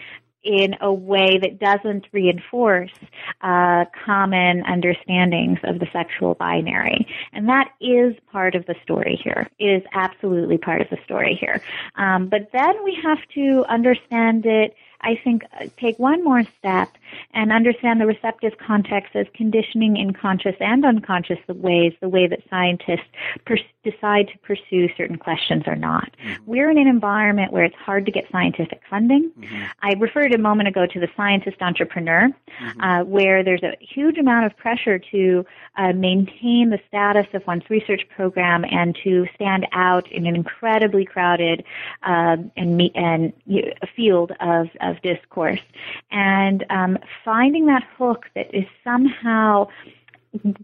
in a way that doesn't reinforce uh, common understandings of the sexual binary. And that is part of the story here. It is absolutely part of the story here. Um, but then we have to understand it, I think, uh, take one more step and understand the receptive context as conditioning in conscious and unconscious ways, the way that scientists per- decide to pursue certain questions or not. Mm-hmm. We're in an environment where it's hard to get scientific funding. Mm-hmm. I referred a moment ago to the scientist entrepreneur, mm-hmm. uh, where there's a huge amount of pressure to uh, maintain the status of one's research program and to stand out in an incredibly crowded uh, and, me- and you know, field of, of discourse, and um, finding that hook that is somehow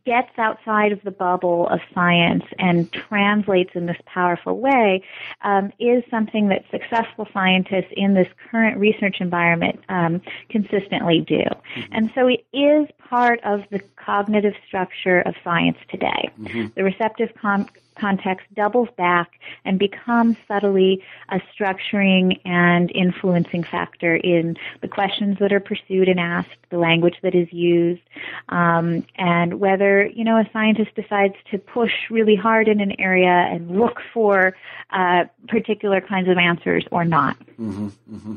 gets outside of the bubble of science and translates in this powerful way um, is something that successful scientists in this current research environment um, consistently do. Mm-hmm. And so it is part of the cognitive structure of science today. Mm-hmm. The receptive con- context doubles back and becomes subtly a structuring and influencing factor in the questions that are pursued and asked, the language that is used, um, and whether, you know, a scientist decides to push really hard in an area and look for uh, particular kinds of answers or not. Mm-hmm, mm-hmm.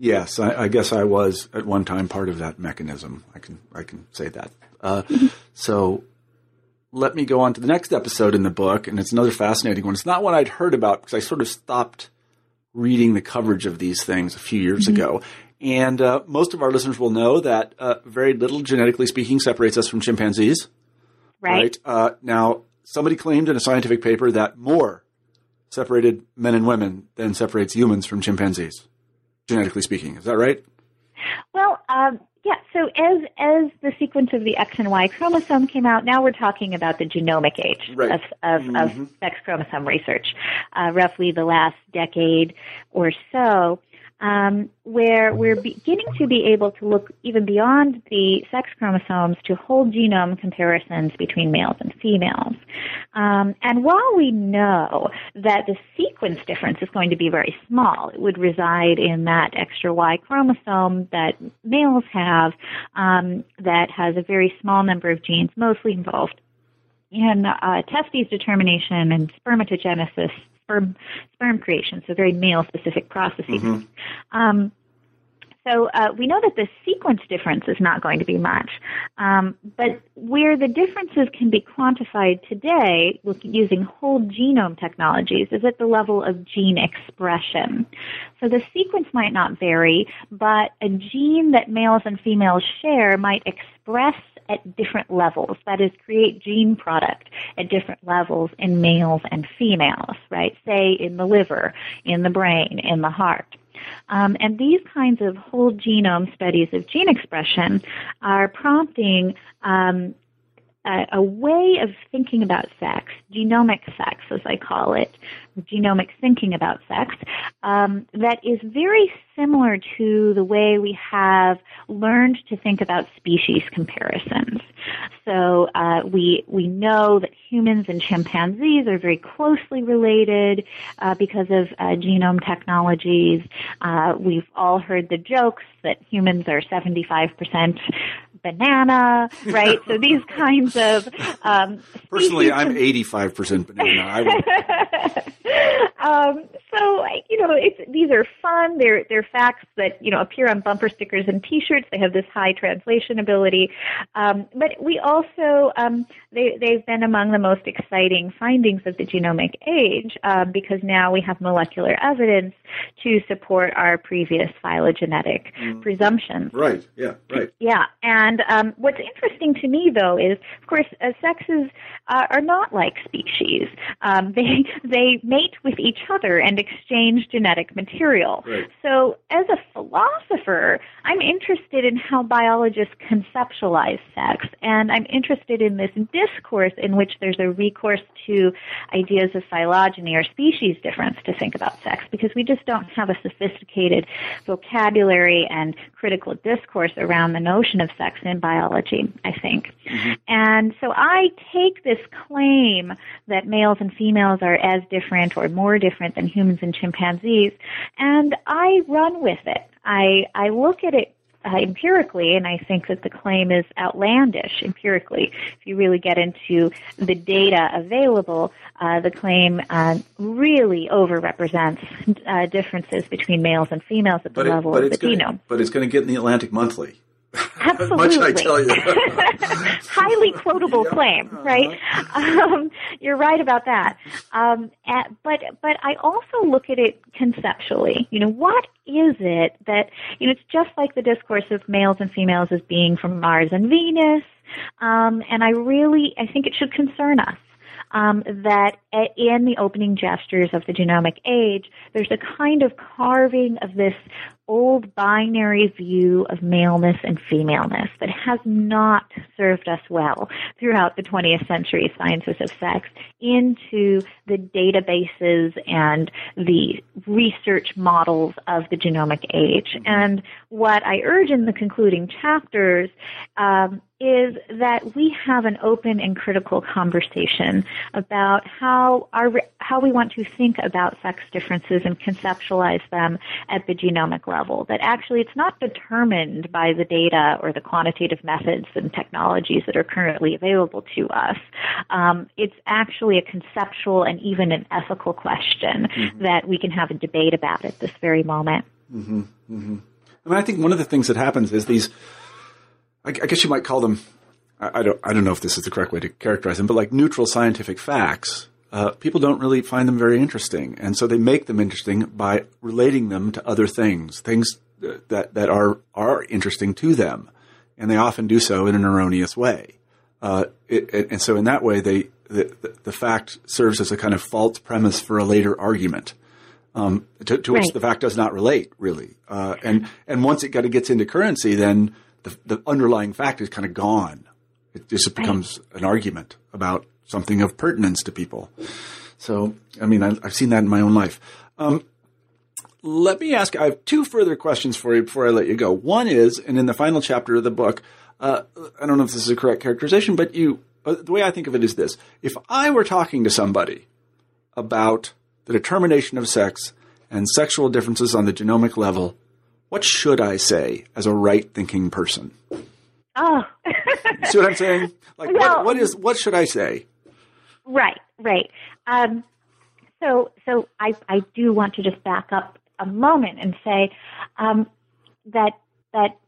Yes, I, I guess I was at one time part of that mechanism. I can I can say that. Uh, so let me go on to the next episode in the book, and it's another fascinating one. It's not one I'd heard about because I sort of stopped reading the coverage of these things a few years mm-hmm. ago. And uh, most of our listeners will know that uh, very little, genetically speaking, separates us from chimpanzees. Right. right? Uh, now, somebody claimed in a scientific paper that more separated men and women than separates humans from chimpanzees, genetically speaking. Is that right? Well, um, yeah. So as as the sequence of the X and Y chromosome came out, now we're talking about the genomic age right. of, of, mm-hmm. of sex chromosome research, uh, roughly the last decade or so. Um, where we're beginning to be able to look even beyond the sex chromosomes to whole genome comparisons between males and females. Um, and while we know that the sequence difference is going to be very small, it would reside in that extra Y chromosome that males have, um, that has a very small number of genes mostly involved in uh, testes determination and spermatogenesis. Sperm, sperm creation, so very male-specific processes. Mm-hmm. Um, so uh, we know that the sequence difference is not going to be much, um, but where the differences can be quantified today using whole genome technologies is at the level of gene expression. So the sequence might not vary, but a gene that males and females share might express at different levels, that is, create gene product at different levels in males and females, right? Say in the liver, in the brain, in the heart. Um, and these kinds of whole genome studies of gene expression are prompting um, a, a way of thinking about sex, genomic sex, as I call it, genomic thinking about sex, um, that is very similar to the way we have learned to think about species comparisons. So uh, we we know that humans and chimpanzees are very closely related uh, because of uh, genome technologies. Uh, we've all heard the jokes that humans are seventy-five percent banana, right? So these kinds of um, personally, I'm eighty-five percent banana. I would. Um, so, you know, it's, these are fun. They're, they're facts that, you know, appear on bumper stickers and T-shirts. They have this high translation ability. Um, but we also, um, they, they've been among the most exciting findings of the genomic age, uh, because now we have molecular evidence to support our previous phylogenetic mm. presumptions. Right, yeah, right. Yeah, and um, what's interesting to me, though, is, of course, uh, sexes uh, are not like species. Um, they they mate with each other and exchange genetic material. Right. So as a philosopher, I'm interested in how biologists conceptualize sex, and I'm interested in this discourse in which there's a recourse to ideas of phylogeny or species difference to think about sex, because we just don't have a sophisticated vocabulary and critical discourse around the notion of sex in biology, I think. Mm-hmm. And so I take this claim that males and females are as different or more different than humans and chimpanzees, and I run with it. I, I look at it Uh, empirically, and I think that the claim is outlandish empirically. If you really get into the data available, uh, the claim uh, really overrepresents uh, differences between males and females at the but level it, of the gonna, genome. But it's going to get in the Atlantic Monthly. Absolutely. Much I tell you. Highly quotable yeah. claim, right? Um, you're right about that. Um, at, but but I also look at it conceptually. You know, what is it that, you know, it's just like the discourse of males and females as being from Mars and Venus, um, and I really, I think it should concern us. Um, that in the opening gestures of the genomic age, there's a kind of carving of this old binary view of maleness and femaleness that has not served us well throughout the twentieth century sciences of sex into the databases and the research models of the genomic age. And what I urge in the concluding chapters um, is that we have an open and critical conversation about how our, how we want to think about sex differences and conceptualize them at the genomic level. That actually it's not determined by the data or the quantitative methods and technologies that are currently available to us. Um, it's actually a conceptual and even an ethical question mm-hmm. that we can have a debate about at this very moment. Mm-hmm. Mm-hmm. I mean, I think one of the things that happens is these, I guess you might call them, I don't I don't know if this is the correct way to characterize them, but like neutral scientific facts, uh, people don't really find them very interesting. And so they make them interesting by relating them to other things, things that, that are, are interesting to them. And they often do so in an erroneous way. Uh, it, it, and so in that way, they the, the fact serves as a kind of false premise for a later argument. Um, to, to which right. the fact does not relate, really. Uh, and, and once it kind of gets into currency, then the, the underlying fact is kind of gone. It just becomes right. an argument about something of pertinence to people. So, I mean, I, I've seen that in my own life. Um, let me ask, I have two further questions for you before I let you go. One is, and in the final chapter of the book, uh, I don't know if this is a correct characterization, but you, uh, the way I think of it is this. If I were talking to somebody about the determination of sex and sexual differences on the genomic level, what should I say as a right-thinking person? Oh. You see what I'm saying? Like, well, what, what is what should I say? Right, right. Um, so, so I, I do want to just back up a moment and say um, that that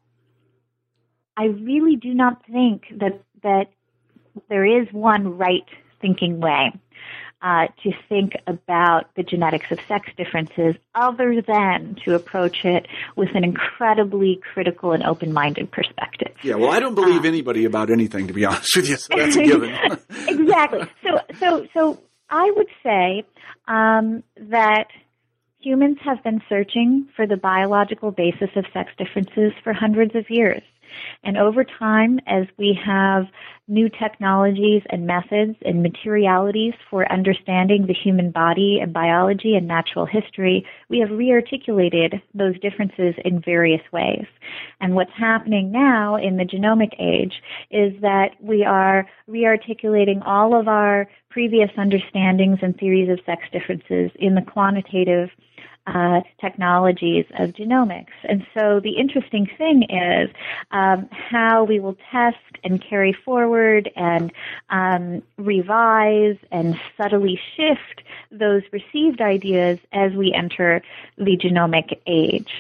I really do not think that that there is one right-thinking way. Uh, to think about the genetics of sex differences other than to approach it with an incredibly critical and open-minded perspective. Yeah, well, I don't believe uh, anybody about anything, to be honest with you, so that's a given. Exactly. So, so, so I would say um, that humans have been searching for the biological basis of sex differences for hundreds of years. And over time, as we have new technologies and methods and materialities for understanding the human body and biology and natural history, we have rearticulated those differences in various ways. And what's happening now in the genomic age is that we are rearticulating all of our previous understandings and theories of sex differences in the quantitative Uh, technologies of genomics. And so the interesting thing is um, how we will test and carry forward and um, revise and subtly shift those received ideas as we enter the genomic age.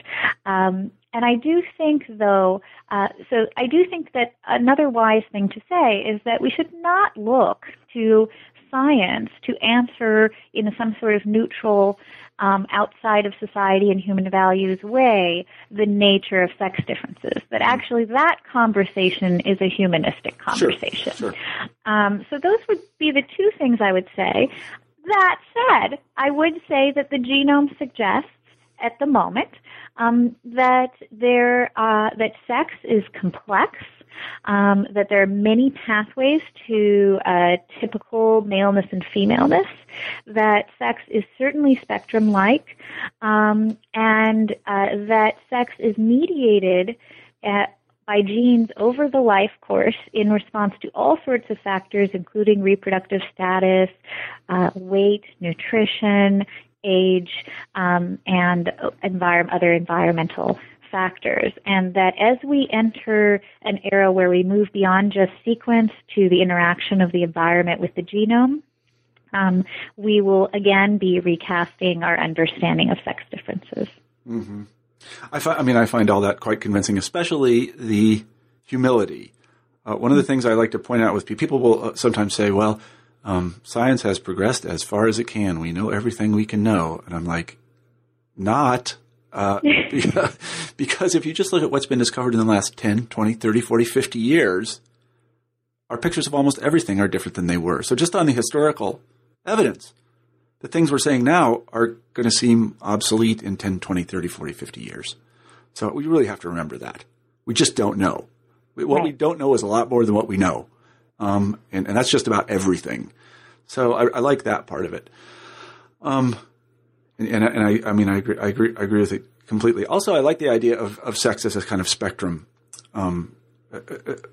Um, and I do think, though, uh, so I do think that another wise thing to say is that we should not look to science to answer in some sort of neutral Um, outside of society and human values way, the nature of sex differences. But actually that conversation is a humanistic conversation. Sure, sure. Um, so those would be the two things I would say. That said, I would say that the genome suggests at the moment um, that there uh, that sex is complex. Um, that there are many pathways to uh, typical maleness and femaleness, that sex is certainly spectrum-like, um, and uh, that sex is mediated at, by genes over the life course in response to all sorts of factors, including reproductive status, uh, weight, nutrition, age, um, and environment, other environmental factors, and that as we enter an era where we move beyond just sequence to the interaction of the environment with the genome, um, we will again be recasting our understanding of sex differences. Mm-hmm. I, fi- I mean, I find all that quite convincing, especially the humility. Uh, one of the things I like to point out with people, people will sometimes say, well, um, science has progressed as far as it can. We know everything we can know. And I'm like, not Uh, because if you just look at what's been discovered in the last ten, twenty, thirty, forty, fifty years, our pictures of almost everything are different than they were. So just on the historical evidence, the things we're saying now are going to seem obsolete in ten, twenty, thirty, forty, fifty years. So we really have to remember that. We just don't know. What right. we don't know is a lot more than what we know. Um, and, and that's just about everything. So I, I like that part of it. Um, And, and I, I mean, I agree, I agree, I agree with it completely. Also, I like the idea of, of sex as a kind of spectrum, um,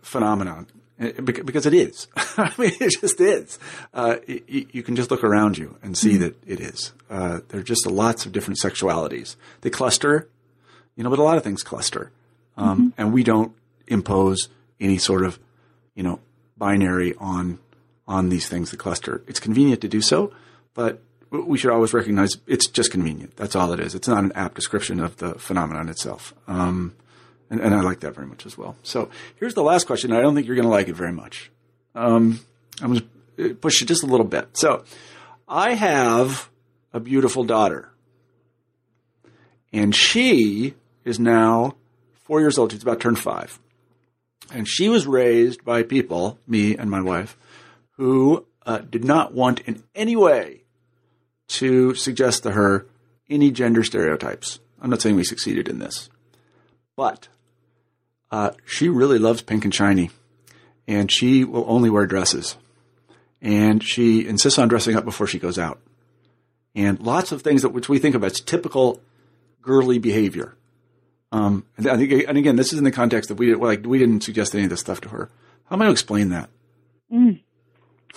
phenomenon, because it is. I mean, it just is. Uh, you, you can just look around you and see mm-hmm. that it is. Uh, there are just lots of different sexualities. They cluster, you know, but a lot of things cluster. Um, mm-hmm. And we don't impose any sort of, you know, binary on on these things that cluster. It's convenient to do so, but we should always recognize it's just convenient. That's all it is. It's not an apt description of the phenomenon itself. Um, and, and I like that very much as well. So here's the last question. I don't think you're going to like it very much. Um, I'm going to push it just a little bit. So I have a beautiful daughter, and she is now four years old. She's about to turn five. And she was raised by people, me and my wife, who uh, did not want in any way to suggest to her any gender stereotypes. I'm not saying we succeeded in this, but uh, she really loves pink and shiny, and she will only wear dresses, and she insists on dressing up before she goes out, and lots of things that which we think of as typical girly behavior. Um, and, and again, this is in the context that we like we didn't suggest any of this stuff to her. How am I going to explain that? Mm.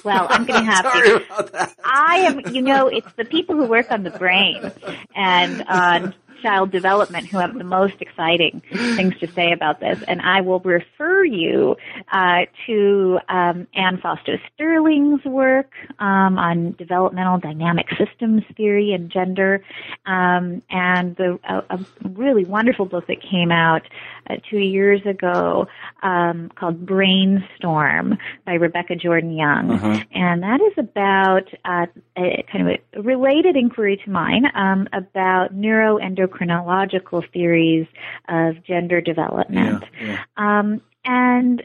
Well, I'm going to have Sorry to. About that. I am, you know, it's the people who work on the brain and on child development who have the most exciting things to say about this. And I will refer you uh, to um, Anne Foster Sterling's work um, on developmental dynamic systems theory and gender, um, and the, a, a really wonderful book that came out uh, two years ago um, called Brainstorm by Rebecca Jordan Young. Uh-huh. And that is about uh, a kind of a related inquiry to mine um, about neuroendocrinology. Chronological theories of gender development. Yeah, yeah. Um, and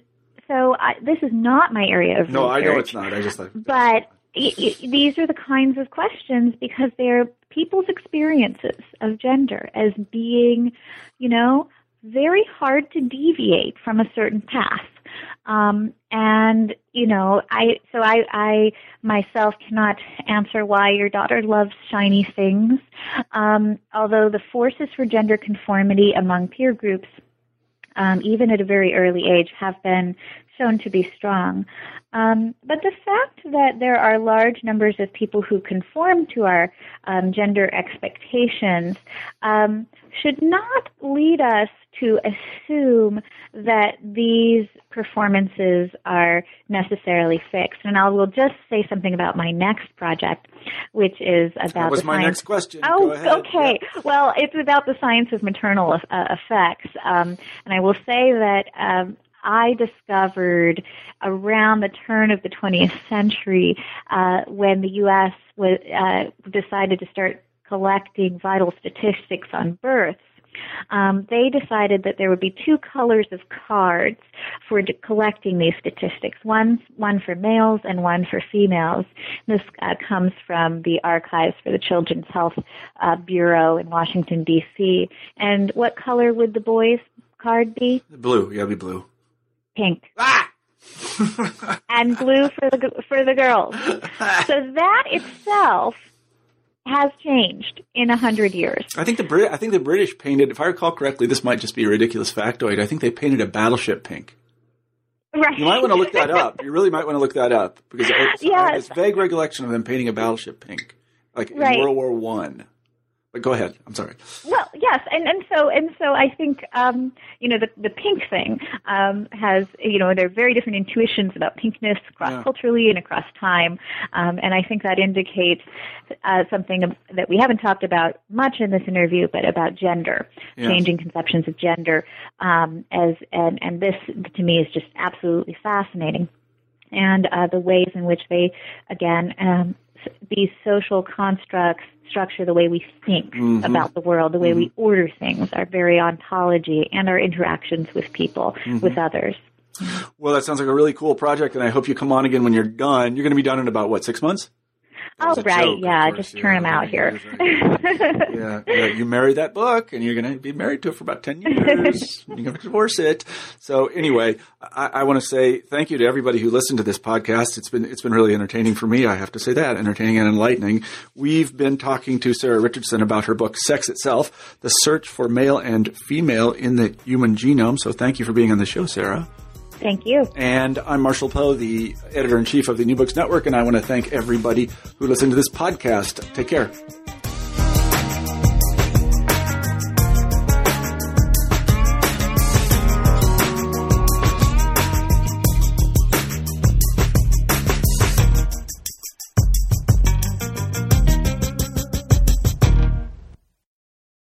so I, this is not my area of no, research. No, I know it's not. I just like, but it, it, these are the kinds of questions because they're people's experiences of gender as being, you know, very hard to deviate from a certain path. Um, and, you know, I, so I, I myself cannot answer why your daughter loves shiny things. Um, although the forces for gender conformity among peer groups, um, even at a very early age, have been shown to be strong. Um, but the fact that there are large numbers of people who conform to our um, gender expectations um, should not lead us to assume that these performances are necessarily fixed. And I will just say something about my next project, which is about that was the my science. Next question. Oh, okay. Yeah. Well, it's about the science of maternal uh, effects. Um, and I will say that um, I discovered around the turn of the twentieth century uh, when the U S was, uh, decided to start collecting vital statistics on births. Um, they decided that there would be two colors of cards for de- collecting these statistics, one, one for males and one for females. This uh, comes from the Archives for the Children's Health uh, Bureau in Washington, D C And what color would the boys' card be? Blue. Yeah, it'd be blue. Pink. Ah! And blue for the for the girls. So that itself has changed in a hundred years. I think the Brit- I think the British painted, if I recall correctly, this might just be a ridiculous factoid. I think they painted a battleship pink. Right. You might want to look that up. You really might want to look that up because it's, yes. I have this vague recollection of them painting a battleship pink, like right. in World War One. But go ahead. I'm sorry. Well, yes, and, and so and so I think um, you know the the pink thing um, has you know there are very different intuitions about pinkness cross culturally yeah. and across time, um, and I think that indicates uh, something that we haven't talked about much in this interview, but about gender, yeah. changing conceptions of gender, um, as and and this to me is just absolutely fascinating, and uh, the ways in which they again. Um, These social constructs structure the way we think mm-hmm. about the world, the way mm-hmm. we order things, our very ontology, and our interactions with people, mm-hmm. with others. Well, that sounds like a really cool project, and I hope you come on again when you're done. You're going to be done in about, what, six months? That oh, right. Joke, yeah, just yeah, turn them yeah, out here. yeah, yeah, you marry that book, and you're going to be married to it for about ten years. You're going to divorce it. So anyway, I, I want to say thank you to everybody who listened to this podcast. It's been it's been really entertaining for me. I have to say that, entertaining and enlightening. We've been talking to Sarah Richardson about her book, Sex Itself, The Search for Male and Female in the Human Genome. So thank you for being on the show, Sarah. Thank you. And I'm Marshall Poe, the editor-in-chief of the New Books Network, and I want to thank everybody who listened to this podcast. Take care.